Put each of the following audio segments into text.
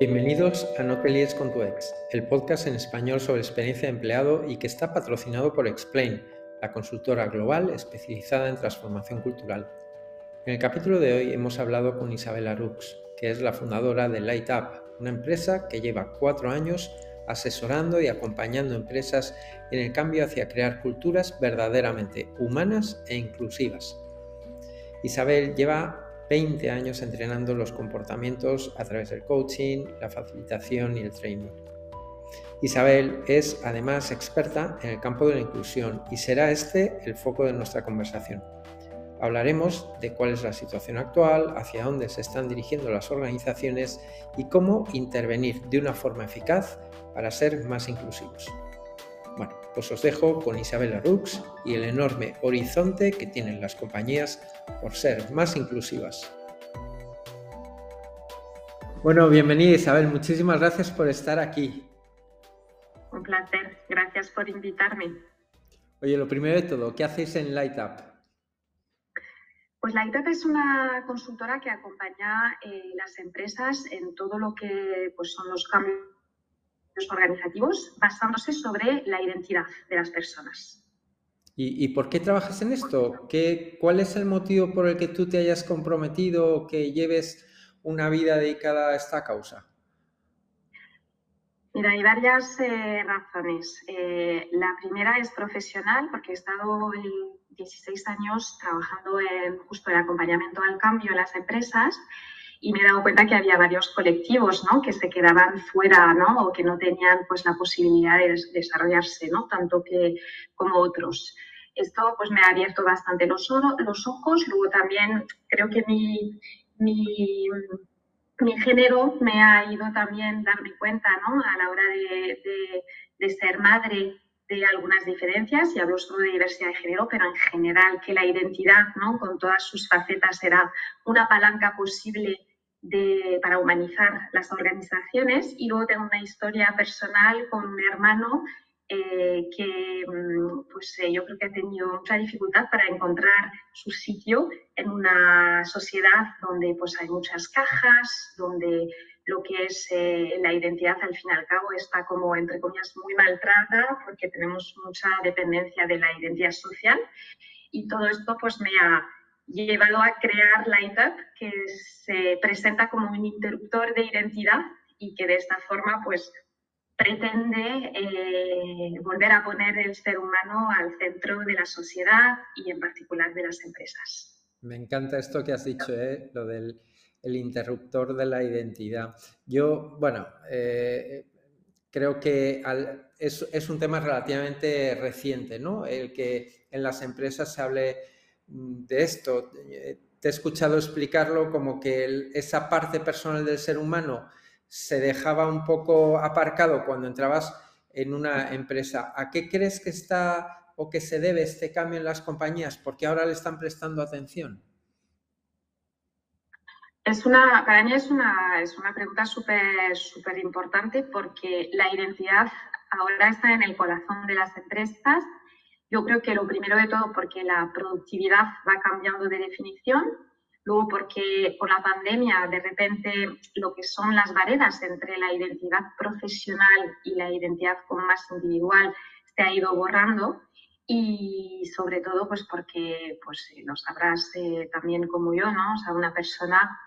Bienvenidos a No Te Líes con tu Ex, el podcast en español sobre experiencia de empleado y que está patrocinado por Xplain, la consultora global especializada en transformación cultural. En el capítulo de hoy hemos hablado con Isabelle Auroux, que es la fundadora de LightUp, una empresa que lleva 4 años asesorando y acompañando empresas en el cambio hacia crear culturas verdaderamente humanas e inclusivas. Isabelle lleva 20 años entrenando los comportamientos a través del coaching, la facilitación y el training. Isabelle es además experta en el campo de la inclusión y será este el foco de nuestra conversación. Hablaremos de cuál es la situación actual, hacia dónde se están dirigiendo las organizaciones y cómo intervenir de una forma eficaz para ser más inclusivos. Bueno, pues os dejo con Isabelle Auroux y el enorme horizonte que tienen las compañías por ser más inclusivas. Bueno, bienvenida Isabelle, muchísimas gracias por estar aquí. Un placer, gracias por invitarme. Oye, lo primero de todo, ¿qué hacéis en LightUp? Pues LightUp es una consultora que acompaña las empresas en todo lo que pues, son los cambios organizativos, basándose sobre la identidad de las personas. ¿Y por qué trabajas en esto? ¿Cuál es el motivo por el que tú te hayas comprometido o que lleves una vida dedicada a esta causa? Mira, hay varias razones. La primera es profesional, porque he estado 16 años trabajando en justo el acompañamiento al cambio en las empresas y me he dado cuenta que había varios colectivos, ¿no?, que se quedaban fuera, ¿no?, o que no tenían pues, la posibilidad de desarrollarse, ¿no?, tanto que como otros. Esto pues, me ha abierto bastante los ojos. Luego también creo que mi género me ha ido también darme cuenta, ¿no?, a la hora de ser madre de algunas diferencias, y hablo solo de diversidad de género, pero en general que la identidad, ¿no?, con todas sus facetas era una palanca posible para humanizar las organizaciones. Y luego tengo una historia personal con un hermano que pues, yo creo que ha tenido mucha dificultad para encontrar su sitio en una sociedad donde pues, hay muchas cajas, donde lo que es la identidad al fin y al cabo está como, entre comillas, muy maltratada porque tenemos mucha dependencia de la identidad social. Y todo esto pues, me ha llevado a crear LightUp, que se presenta como un interruptor de identidad y que de esta forma pues, pretende volver a poner el ser humano al centro de la sociedad y en particular de las empresas. Me encanta esto que has dicho, lo del el interruptor de la identidad. Yo, bueno, creo que es un tema relativamente reciente, ¿no? El que en las empresas se hable de esto. Te he escuchado explicarlo como que esa parte personal del ser humano se dejaba un poco aparcado cuando entrabas en una empresa. ¿A qué crees que está o que se debe este cambio en las compañías? ¿Por qué ahora le están prestando atención? Para mí es una pregunta súper importante porque la identidad ahora está en el corazón de las empresas. Yo creo que lo primero de todo porque la productividad va cambiando de definición, luego porque con la pandemia de repente lo que son las barreras entre la identidad profesional y la identidad con más individual se ha ido borrando. Y sobre todo pues porque pues, lo sabrás también como yo, ¿no? O sea, una persona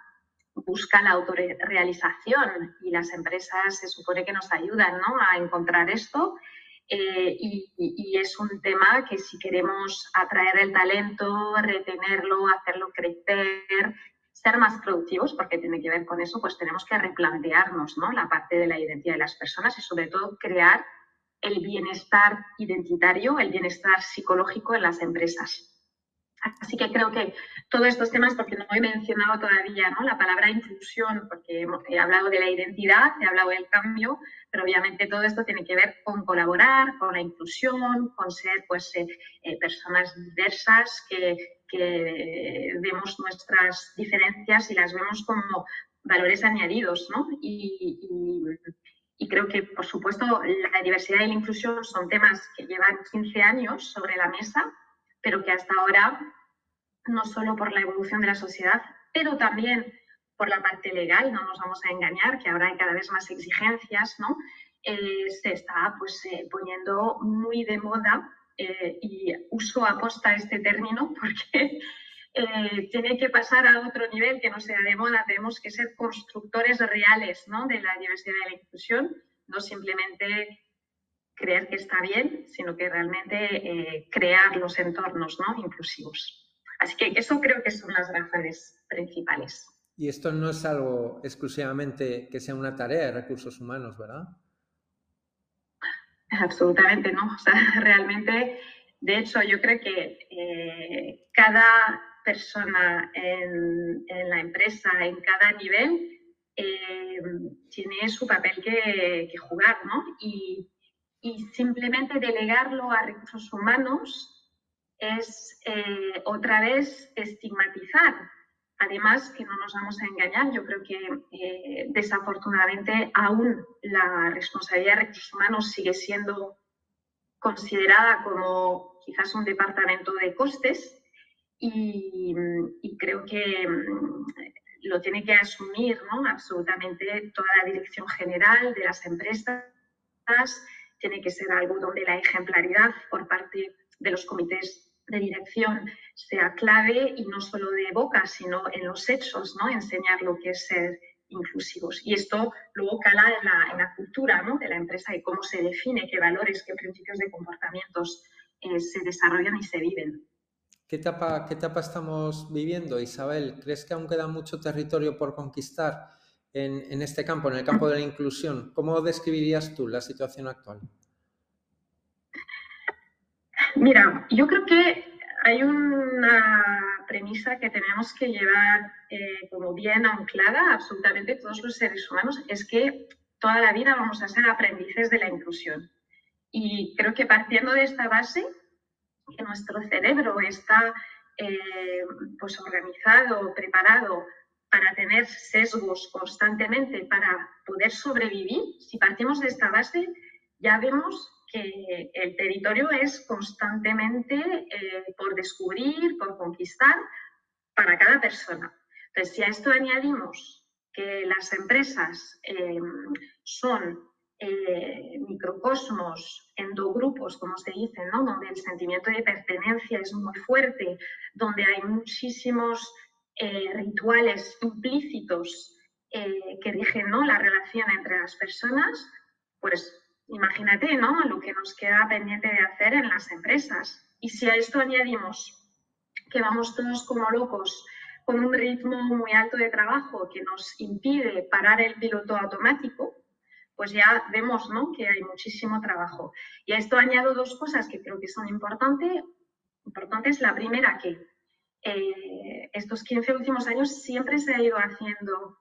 busca la autorrealización y las empresas se supone que nos ayudan, ¿no?, a encontrar esto y es un tema que si queremos atraer el talento, retenerlo, hacerlo crecer, ser más productivos, porque tiene que ver con eso, pues tenemos que replantearnos, ¿no?, la parte de la identidad de las personas y sobre todo crear el bienestar identitario, el bienestar psicológico en las empresas. Así que creo que todos estos temas, porque no he mencionado todavía, ¿no?, la palabra inclusión, porque he hablado de la identidad, he hablado del cambio, pero obviamente todo esto tiene que ver con colaborar, con la inclusión, con ser pues, personas diversas que vemos nuestras diferencias y las vemos como valores añadidos, ¿no? Y creo que, por supuesto, la diversidad y la inclusión son temas que llevan 15 años sobre la mesa, pero que hasta ahora, no solo por la evolución de la sociedad, pero también por la parte legal, no nos vamos a engañar, que ahora hay cada vez más exigencias, ¿no? Se está pues, poniendo muy de moda y uso aposta este término porque tiene que pasar a otro nivel que no sea de moda. Tenemos que ser constructores reales, ¿no? De la diversidad y la inclusión, no simplemente creer que está bien, sino que realmente crear los entornos, ¿no? Inclusivos. Así que eso creo que son las razones principales. Y esto no es algo exclusivamente que sea una tarea de recursos humanos, ¿verdad? Absolutamente no. O sea, realmente, de hecho, yo creo que cada persona en la empresa, en cada nivel, tiene su papel que jugar, ¿no? Y simplemente delegarlo a recursos humanos es otra vez estigmatizar. Además, que no nos vamos a engañar, yo creo que desafortunadamente aún la responsabilidad de recursos humanos sigue siendo considerada como quizás un departamento de costes y creo que lo tiene que asumir, ¿no? Absolutamente toda la dirección general de las empresas. Tiene que ser algo donde la ejemplaridad por parte de los comités de dirección sea clave y no solo de boca, sino en los hechos, ¿no? Enseñar lo que es ser inclusivos. Y esto luego cala en la cultura, ¿no? De la empresa y cómo se define, qué valores, qué principios de comportamientos se desarrollan y se viven. ¿Qué etapa estamos viviendo, Isabel? ¿Crees que aún queda mucho territorio por conquistar en este campo, en el campo de la inclusión? ¿Cómo describirías tú la situación actual? Mira, yo creo que hay una premisa que tenemos que llevar como bien anclada absolutamente todos los seres humanos, es que toda la vida vamos a ser aprendices de la inclusión. Y creo que partiendo de esta base, que nuestro cerebro está pues organizado, preparado para tener sesgos constantemente, para poder sobrevivir, si partimos de esta base ya vemos que el territorio es constantemente por descubrir, por conquistar para cada persona. Entonces, si a esto añadimos que las empresas son microcosmos, endogrupos, como se dice, ¿no? Donde el sentimiento de pertenencia es muy fuerte, donde hay muchísimos rituales implícitos que rigen, ¿no? La relación entre las personas, pues imagínate, ¿no? Lo que nos queda pendiente de hacer en las empresas. Y si a esto añadimos que vamos todos como locos con un ritmo muy alto de trabajo que nos impide parar el piloto automático, pues ya vemos, ¿no? Que hay muchísimo trabajo. Y a esto añado dos cosas que creo que son importantes. La primera, que estos 15 últimos años siempre se ha ido haciendo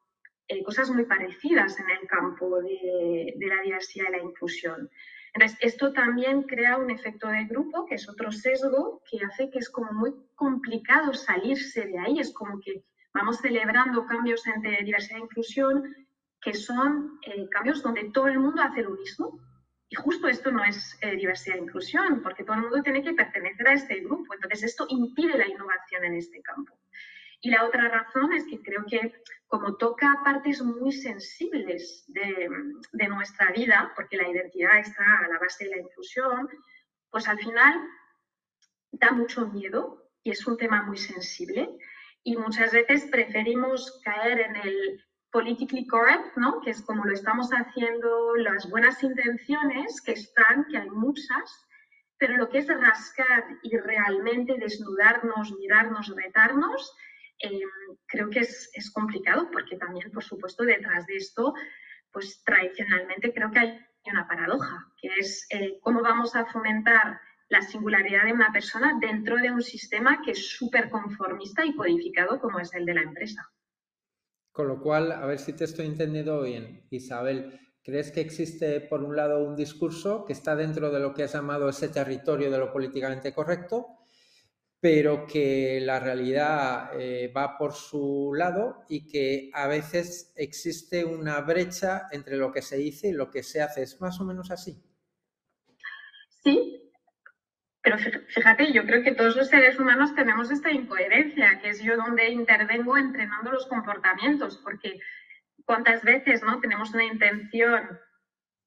cosas muy parecidas en el campo de la diversidad y la inclusión. Entonces, esto también crea un efecto de grupo, que es otro sesgo, que hace que es como muy complicado salirse de ahí. Es como que vamos celebrando cambios entre diversidad e inclusión, que son cambios donde todo el mundo hace lo mismo. Y justo esto no es diversidad e inclusión, porque todo el mundo tiene que pertenecer a este grupo. Entonces, esto impide la innovación en este campo. Y la otra razón es que creo que como toca partes muy sensibles de nuestra vida, porque la identidad está a la base de la inclusión, pues al final da mucho miedo y es un tema muy sensible. Y muchas veces preferimos caer en el politically correct, ¿no? Que es como lo estamos haciendo, las buenas intenciones que están, que hay muchas, pero lo que es rascar y realmente desnudarnos, mirarnos, retarnos, creo que es complicado, porque también, por supuesto, detrás de esto, pues tradicionalmente creo que hay una paradoja, que es cómo vamos a fomentar la singularidad de una persona dentro de un sistema que es súper conformista y codificado como es el de la empresa. Con lo cual, a ver si te estoy entendiendo bien, Isabel, ¿crees que existe, por un lado, un discurso que está dentro de lo que has llamado ese territorio de lo políticamente correcto, pero que la realidad va por su lado y que a veces existe una brecha entre lo que se dice y lo que se hace? ¿Es más o menos así? Sí, Pero fíjate, yo creo que todos los seres humanos tenemos esta incoherencia, que es yo donde intervengo entrenando los comportamientos, porque cuántas veces, ¿no?, tenemos una intención,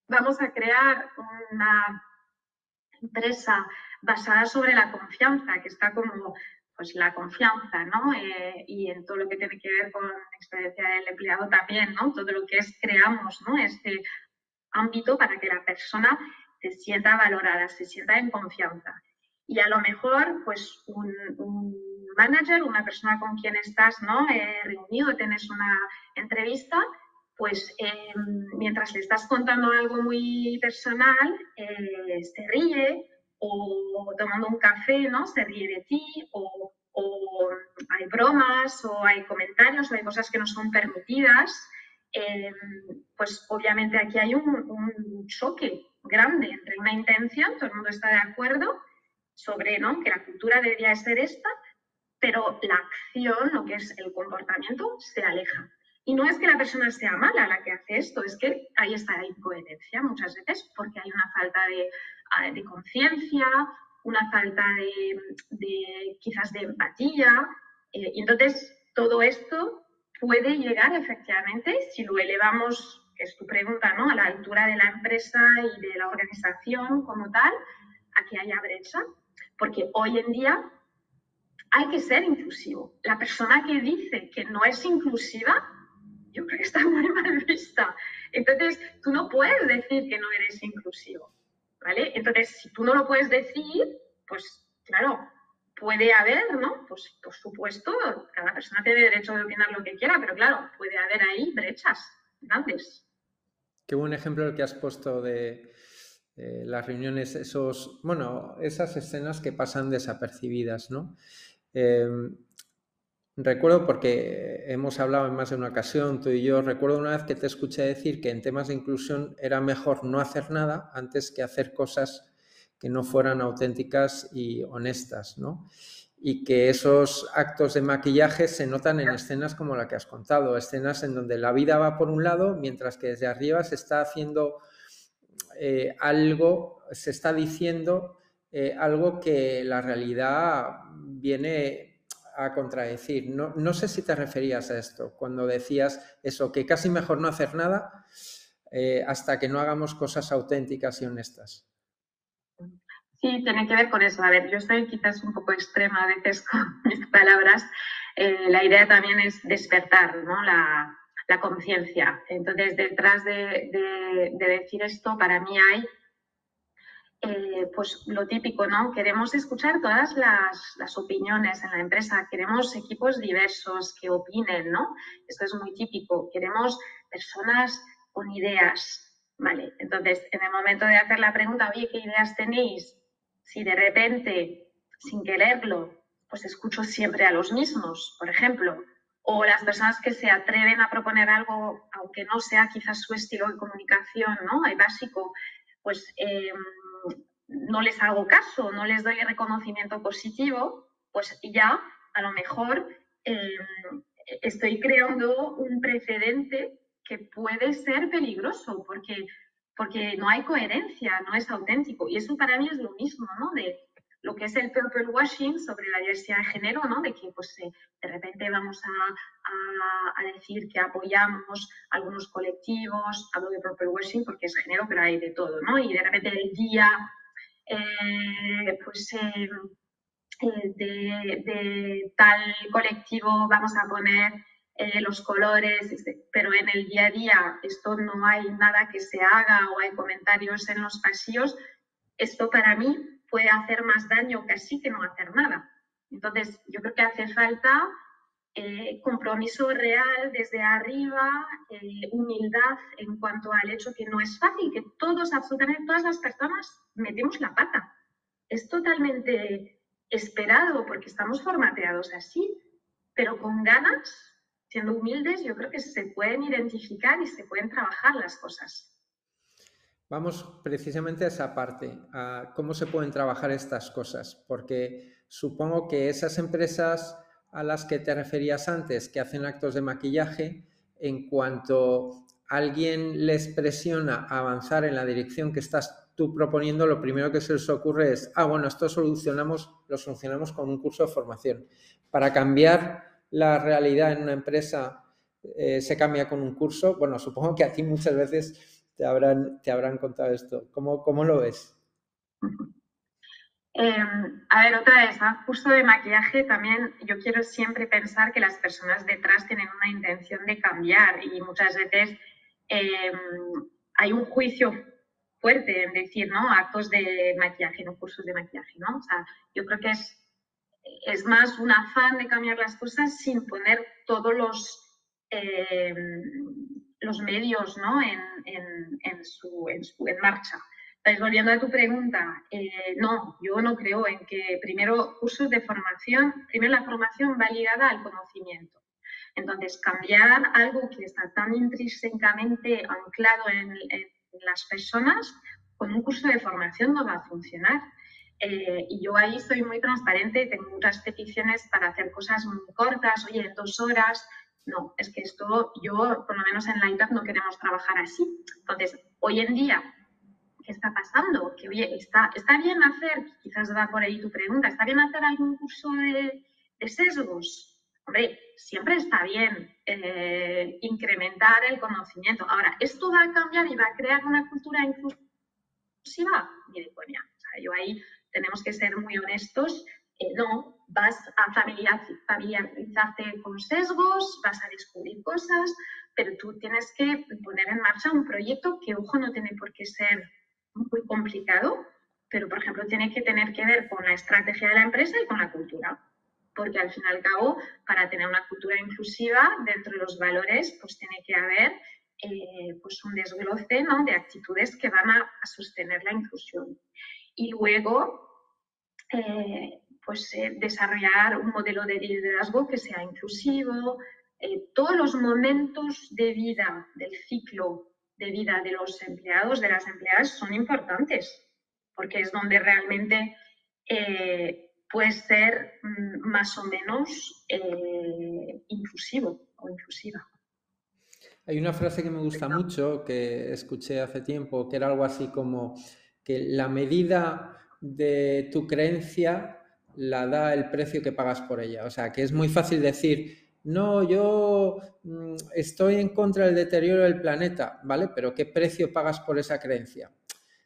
vamos a crear una empresa basada sobre la confianza, que está como pues la confianza, ¿no? Y en todo lo que tiene que ver con la experiencia del empleado también, ¿no? Todo lo que es creamos, ¿no?, este ámbito para que la persona se sienta valorada, se sienta en confianza. Y a lo mejor, pues, un manager, una persona con quien estás, ¿no?, reunido, tienes una entrevista, pues mientras le estás contando algo muy personal, se ríe, o tomando un café, ¿no?, se ríe de ti, o hay bromas, o hay comentarios, o hay cosas que no son permitidas. Pues obviamente aquí hay un choque grande entre una intención, todo el mundo está de acuerdo sobre, ¿no?, que la cultura debería ser esta, pero la acción, lo que es el comportamiento, se aleja. Y no es que la persona sea mala la que hace esto, es que ahí está la incoherencia muchas veces, porque hay una falta de conciencia, una falta de quizás de empatía, y entonces todo esto puede llegar efectivamente, si lo elevamos, que es tu pregunta, ¿no?, a la altura de la empresa y de la organización como tal, a que haya brecha, porque hoy en día hay que ser inclusivo. La persona que dice que no es inclusiva, yo creo que está muy mal vista. Entonces, tú no puedes decir que no eres inclusivo, ¿vale? Entonces, si tú no lo puedes decir, pues claro, puede haber, ¿no? Pues por supuesto, cada persona tiene derecho de opinar lo que quiera, pero claro, puede haber ahí brechas grandes. Qué buen ejemplo el que has puesto de las reuniones, esas escenas que pasan desapercibidas, ¿no? Recuerdo, porque hemos hablado en más de una ocasión, tú y yo, recuerdo una vez que te escuché decir que en temas de inclusión era mejor no hacer nada antes que hacer cosas que no fueran auténticas y honestas, ¿no? Y que esos actos de maquillaje se notan en escenas como la que has contado, escenas en donde la vida va por un lado, mientras que desde arriba se está haciendo algo, se está diciendo algo que la realidad viene a contradecir. No sé si te referías a esto, cuando decías eso, que casi mejor no hacer nada hasta que no hagamos cosas auténticas y honestas. Sí, tiene que ver con eso. A ver, yo soy quizás un poco extrema a veces con mis palabras. La idea también es despertar, ¿no?, la conciencia. Entonces, detrás de decir esto, para mí hay pues lo típico, ¿no? Queremos escuchar todas las opiniones en la empresa, queremos equipos diversos que opinen, ¿no? Esto es muy típico, queremos personas con ideas, ¿vale? Entonces, en el momento de hacer la pregunta, oye, ¿qué ideas tenéis? Si de repente, sin quererlo, pues escucho siempre a los mismos, por ejemplo, o las personas que se atreven a proponer algo, aunque no sea quizás su estilo de comunicación, ¿no?, el básico, pues no les hago caso, no les doy reconocimiento positivo, pues ya a lo mejor estoy creando un precedente que puede ser peligroso, porque no hay coherencia, no es auténtico. Y eso para mí es lo mismo, ¿no?, de lo que es el purple washing sobre la diversidad de género, ¿no?, de que pues, de repente vamos a decir que apoyamos a algunos colectivos, hablo de purple washing porque es género, pero hay de todo, ¿no? Y de repente el día de tal colectivo vamos a poner los colores, pero en el día a día esto no hay nada que se haga o hay comentarios en los pasillos. Esto para mí puede hacer más daño casi que no hacer nada. Entonces, yo creo que hace falta compromiso real desde arriba, humildad en cuanto al hecho que no es fácil, que todos, absolutamente todas las personas, metemos la pata. Es totalmente esperado porque estamos formateados así, pero con ganas, siendo humildes, yo creo que se pueden identificar y se pueden trabajar las cosas. Vamos precisamente a esa parte, a cómo se pueden trabajar estas cosas, porque supongo que esas empresas a las que te referías antes, que hacen actos de maquillaje, en cuanto alguien les presiona a avanzar en la dirección que estás tú proponiendo, lo primero que se les ocurre es, ah, bueno, esto lo solucionamos con un curso de formación. Para cambiar la realidad en una empresa se cambia con un curso. Bueno, supongo que a ti muchas veces te habrán contado esto. ¿Cómo lo ves? A ver, otra vez, ¿no? Curso de maquillaje también, yo quiero siempre pensar que las personas detrás tienen una intención de cambiar y muchas veces hay un juicio fuerte en decir, ¿no? Actos de maquillaje, no cursos de maquillaje, ¿no? O sea, yo creo que es más un afán de cambiar las cosas sin poner todos los medios, ¿no? en marcha. Entonces, volviendo a tu pregunta, no, yo no creo en que primero cursos de formación, primero la formación va ligada al conocimiento. Entonces, cambiar algo que está tan intrínsecamente anclado en las personas, con un curso de formación no va a funcionar. Y yo ahí soy muy transparente, tengo muchas peticiones para hacer cosas muy cortas, oye, en 2 horas. No, es que esto, yo, por lo menos en LightUp, no queremos trabajar así. Entonces, hoy en día, ¿qué está pasando? Que, oye, está bien hacer, quizás va por ahí tu pregunta, ¿está bien hacer algún curso de sesgos? Hombre, siempre está bien incrementar el conocimiento. Ahora, ¿esto va a cambiar y va a crear una cultura inclusiva? Ni de coña. O sea, yo ahí tenemos que ser muy honestos. No, vas a familiarizarte con sesgos, vas a descubrir cosas, pero tú tienes que poner en marcha un proyecto que, ojo, no tiene por qué ser muy complicado, pero, por ejemplo, tiene que tener que ver con la estrategia de la empresa y con la cultura. Porque, al fin y al cabo, para tener una cultura inclusiva, dentro de los valores, pues tiene que haber pues, un desglose, ¿no?, de actitudes que van a sostener la inclusión. Y luego, desarrollar un modelo de liderazgo que sea inclusivo, todos los momentos de vida, del ciclo de vida de los empleados, de las empleadas, son importantes, porque es donde realmente puede ser más o menos inclusivo o inclusiva. Hay una frase que me gusta mucho, que escuché hace tiempo, que era algo así como que la medida de tu creencia la da el precio que pagas por ella. O sea, que es muy fácil decir, no, yo estoy en contra del deterioro del planeta, ¿vale? Pero ¿qué precio pagas por esa creencia?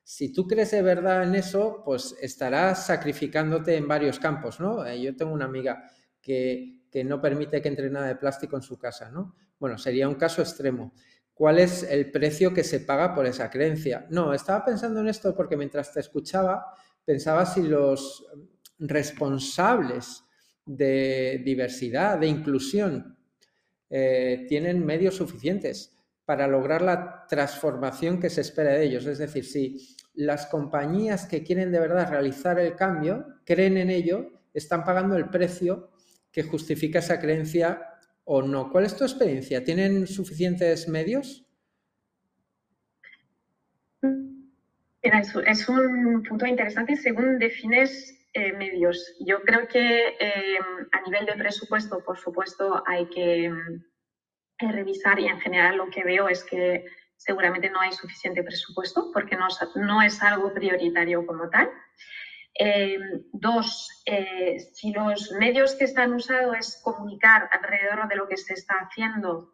Si tú crees de verdad en eso, pues estarás sacrificándote en varios campos, ¿no? Yo tengo una amiga que no permite que entre nada de plástico en su casa, ¿no? Bueno, sería un caso extremo. ¿Cuál es el precio que se paga por esa creencia? No, estaba pensando en esto porque mientras te escuchaba, pensaba si los responsables de diversidad, de inclusión, tienen medios suficientes para lograr la transformación que se espera de ellos. Es decir, si las compañías que quieren de verdad realizar el cambio, creen en ello, están pagando el precio que justifica esa creencia o no. ¿Cuál es tu experiencia? ¿Tienen suficientes medios? Mira, es un punto interesante según defines medios. Yo creo que a nivel de presupuesto, por supuesto, hay que revisar y en general lo que veo es que seguramente no hay suficiente presupuesto porque no es algo prioritario como tal. 2, si los medios que están usados es comunicar alrededor de lo que se está haciendo,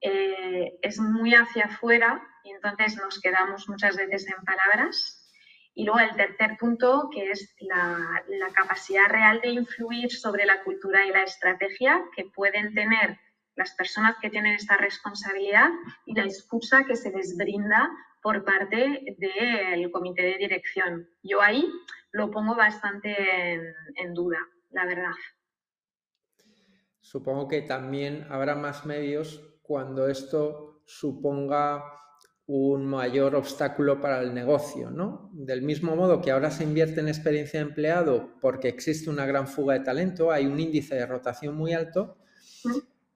es muy hacia afuera y entonces nos quedamos muchas veces en palabras. Y luego el tercer punto, que es la capacidad real de influir sobre la cultura y la estrategia que pueden tener las personas que tienen esta responsabilidad y la excusa que se les brinda por parte del comité de dirección. Yo ahí lo pongo bastante en duda, la verdad. Supongo que también habrá más medios cuando esto suponga un mayor obstáculo para el negocio, ¿no? Del mismo modo que ahora se invierte en experiencia de empleado porque existe una gran fuga de talento, hay un índice de rotación muy alto,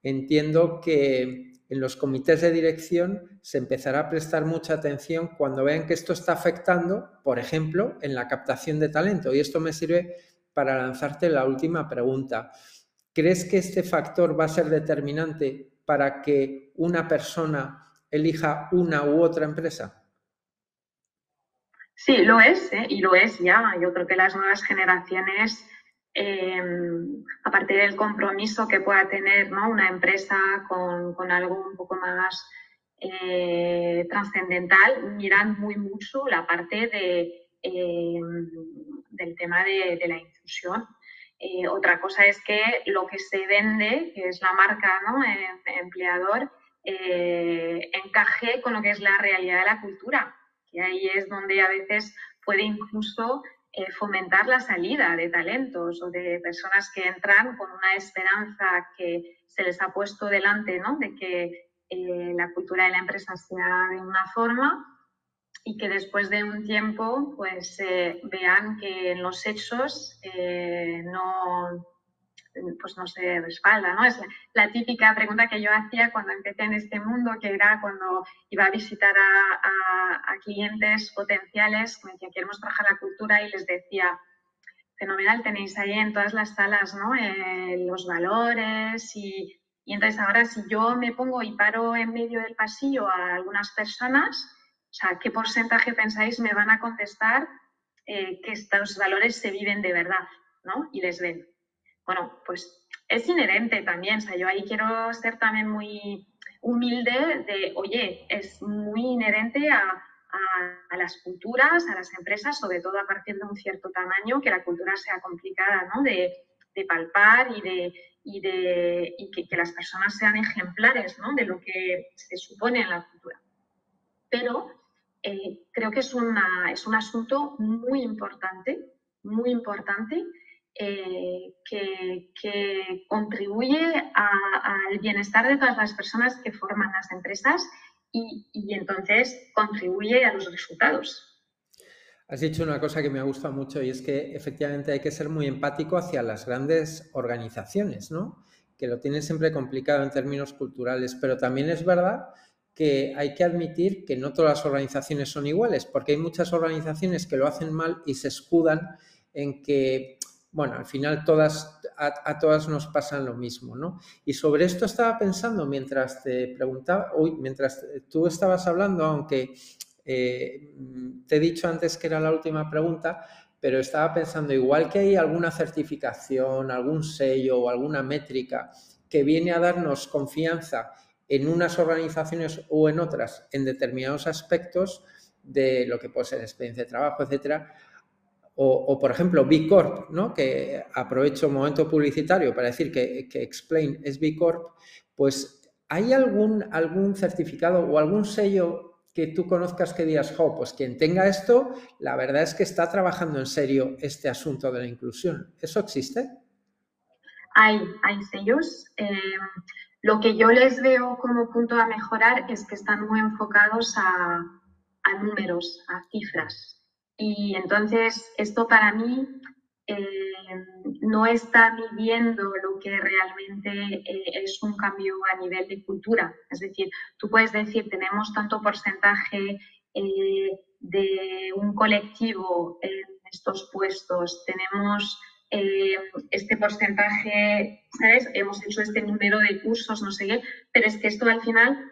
entiendo que en los comités de dirección se empezará a prestar mucha atención cuando vean que esto está afectando, por ejemplo, en la captación de talento. Y esto me sirve para lanzarte la última pregunta. ¿Crees que este factor va a ser determinante para que una persona elija una u otra empresa? Sí, lo es, y lo es ya. Yo creo que las nuevas generaciones, a partir del compromiso que pueda tener, ¿no?, una empresa con algo un poco más trascendental, miran muy mucho la parte del tema de la infusión. Otra cosa es que lo que se vende, que es la marca, ¿no?, empleador, encaje con lo que es la realidad de la cultura, que ahí es donde a veces puede incluso fomentar la salida de talentos o de personas que entran con una esperanza que se les ha puesto delante, ¿no?, de que la cultura de la empresa sea de una forma y que después de un tiempo pues vean que en los hechos no se respalda, ¿no? Es la típica pregunta que yo hacía cuando empecé en este mundo, que era cuando iba a visitar a clientes potenciales, me decía, queremos trabajar la cultura, y les decía, fenomenal, tenéis ahí en todas las salas, ¿no?, los valores y entonces ahora si yo me pongo y paro en medio del pasillo a algunas personas, o sea, ¿qué porcentaje pensáis me van a contestar que estos valores se viven de verdad, ¿no?, y les ven? Bueno, pues es inherente también. O sea, yo ahí quiero ser también muy humilde de, oye, es muy inherente a las culturas, a las empresas, sobre todo a partir de un cierto tamaño, que la cultura sea complicada, ¿no?, de palpar y que las personas sean ejemplares, ¿no?, de lo que se supone en la cultura. Pero creo que es un asunto muy importante que contribuye al bienestar de todas las personas que forman las empresas y entonces contribuye a los resultados. Has dicho una cosa que me ha gustado mucho, y es que efectivamente hay que ser muy empático hacia las grandes organizaciones, ¿no?, que lo tienen siempre complicado en términos culturales, pero también es verdad que hay que admitir que no todas las organizaciones son iguales, porque hay muchas organizaciones que lo hacen mal y se escudan en que, bueno, al final a todas nos pasan lo mismo, ¿no? Y sobre esto estaba pensando mientras te preguntaba, mientras tú estabas hablando, aunque te he dicho antes que era la última pregunta, pero estaba pensando, igual que hay alguna certificación, algún sello o alguna métrica que viene a darnos confianza en unas organizaciones o en otras, en determinados aspectos de lo que puede ser experiencia de trabajo, etcétera, o por ejemplo, B Corp, ¿no?, que aprovecho un momento publicitario para decir que Xplain es B Corp, pues ¿hay algún certificado o algún sello que tú conozcas que digas, jo, pues quien tenga esto, la verdad es que está trabajando en serio este asunto de la inclusión? ¿Eso existe? Hay sellos. Lo que yo les veo como punto a mejorar es que están muy enfocados a números, a cifras. Y entonces esto para mí no está midiendo lo que realmente es un cambio a nivel de cultura. Es decir, tú puedes decir, tenemos tanto porcentaje de un colectivo en estos puestos, tenemos este porcentaje, ¿sabes?, hemos hecho este número de cursos, no sé qué, pero es que esto al final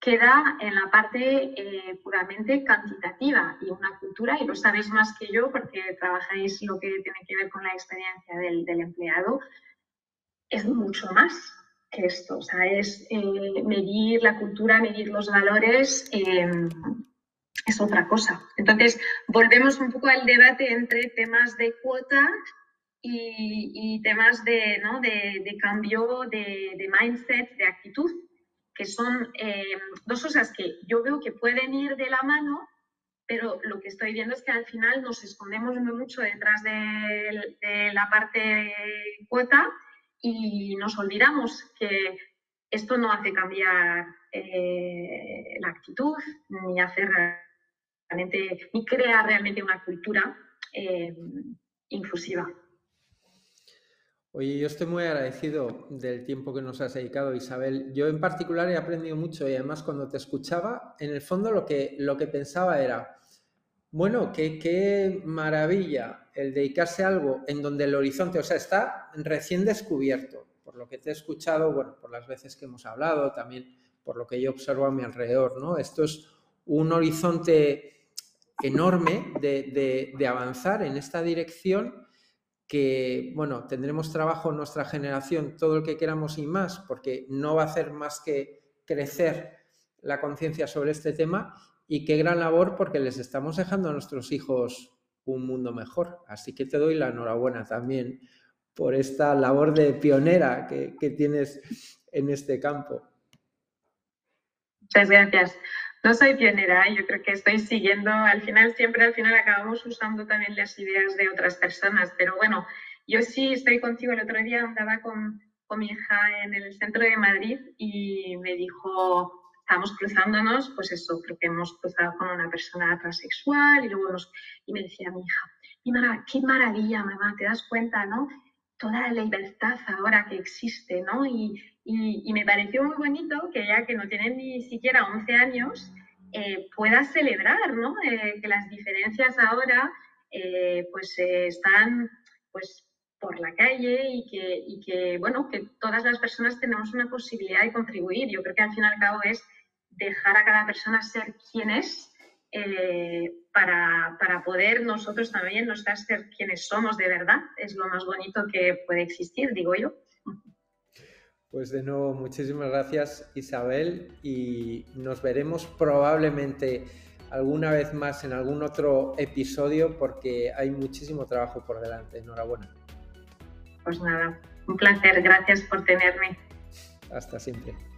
queda en la parte puramente cantitativa, y una cultura, y lo sabéis más que yo porque trabajáis lo que tiene que ver con la experiencia del empleado, es mucho más que esto. O sea, es medir la cultura, medir los valores, es otra cosa. Entonces, volvemos un poco al debate entre temas de cuota y temas de, ¿no?, de cambio, de mindset, de actitud, que son dos cosas que yo veo que pueden ir de la mano, pero lo que estoy viendo es que al final nos escondemos muy mucho detrás de la parte cuota y nos olvidamos que esto no hace cambiar la actitud, ni hace ni crea realmente una cultura inclusiva. Oye, yo estoy muy agradecido del tiempo que nos has dedicado, Isabel. Yo en particular he aprendido mucho, y además cuando te escuchaba, en el fondo lo que pensaba era, bueno, qué maravilla el dedicarse a algo en donde el horizonte, o sea, está recién descubierto, por lo que te he escuchado, bueno, por las veces que hemos hablado, también por lo que yo observo a mi alrededor, ¿no? Esto es un horizonte enorme de avanzar en esta dirección, que, bueno, tendremos trabajo en nuestra generación, todo el que queramos y más, porque no va a hacer más que crecer la conciencia sobre este tema, y qué gran labor, porque les estamos dejando a nuestros hijos un mundo mejor. Así que te doy la enhorabuena también por esta labor de pionera que tienes en este campo. Muchas gracias. No soy pionera, yo creo que estoy siguiendo, al final acabamos usando también las ideas de otras personas, pero bueno, yo sí estoy contigo. El otro día andaba con mi hija en el centro de Madrid y me dijo, estábamos cruzándonos, pues eso, creo que hemos cruzado con una persona transexual y luego y me decía mi hija, qué maravilla, mamá, te das cuenta, ¿no? Toda la libertad ahora que existe, ¿no? Y me pareció muy bonito que ya que no tienen ni siquiera 11 años, pueda celebrar, ¿no? Que las diferencias ahora están por la calle y que todas las personas tenemos una posibilidad de contribuir. Yo creo que al fin y al cabo es dejar a cada persona ser quien es, para poder nosotros también ser quienes somos de verdad. Es lo más bonito que puede existir, digo yo. Pues de nuevo, muchísimas gracias, Isabel, y nos veremos probablemente alguna vez más en algún otro episodio, porque hay muchísimo trabajo por delante. Enhorabuena. Pues nada, un placer, gracias por tenerme. Hasta siempre.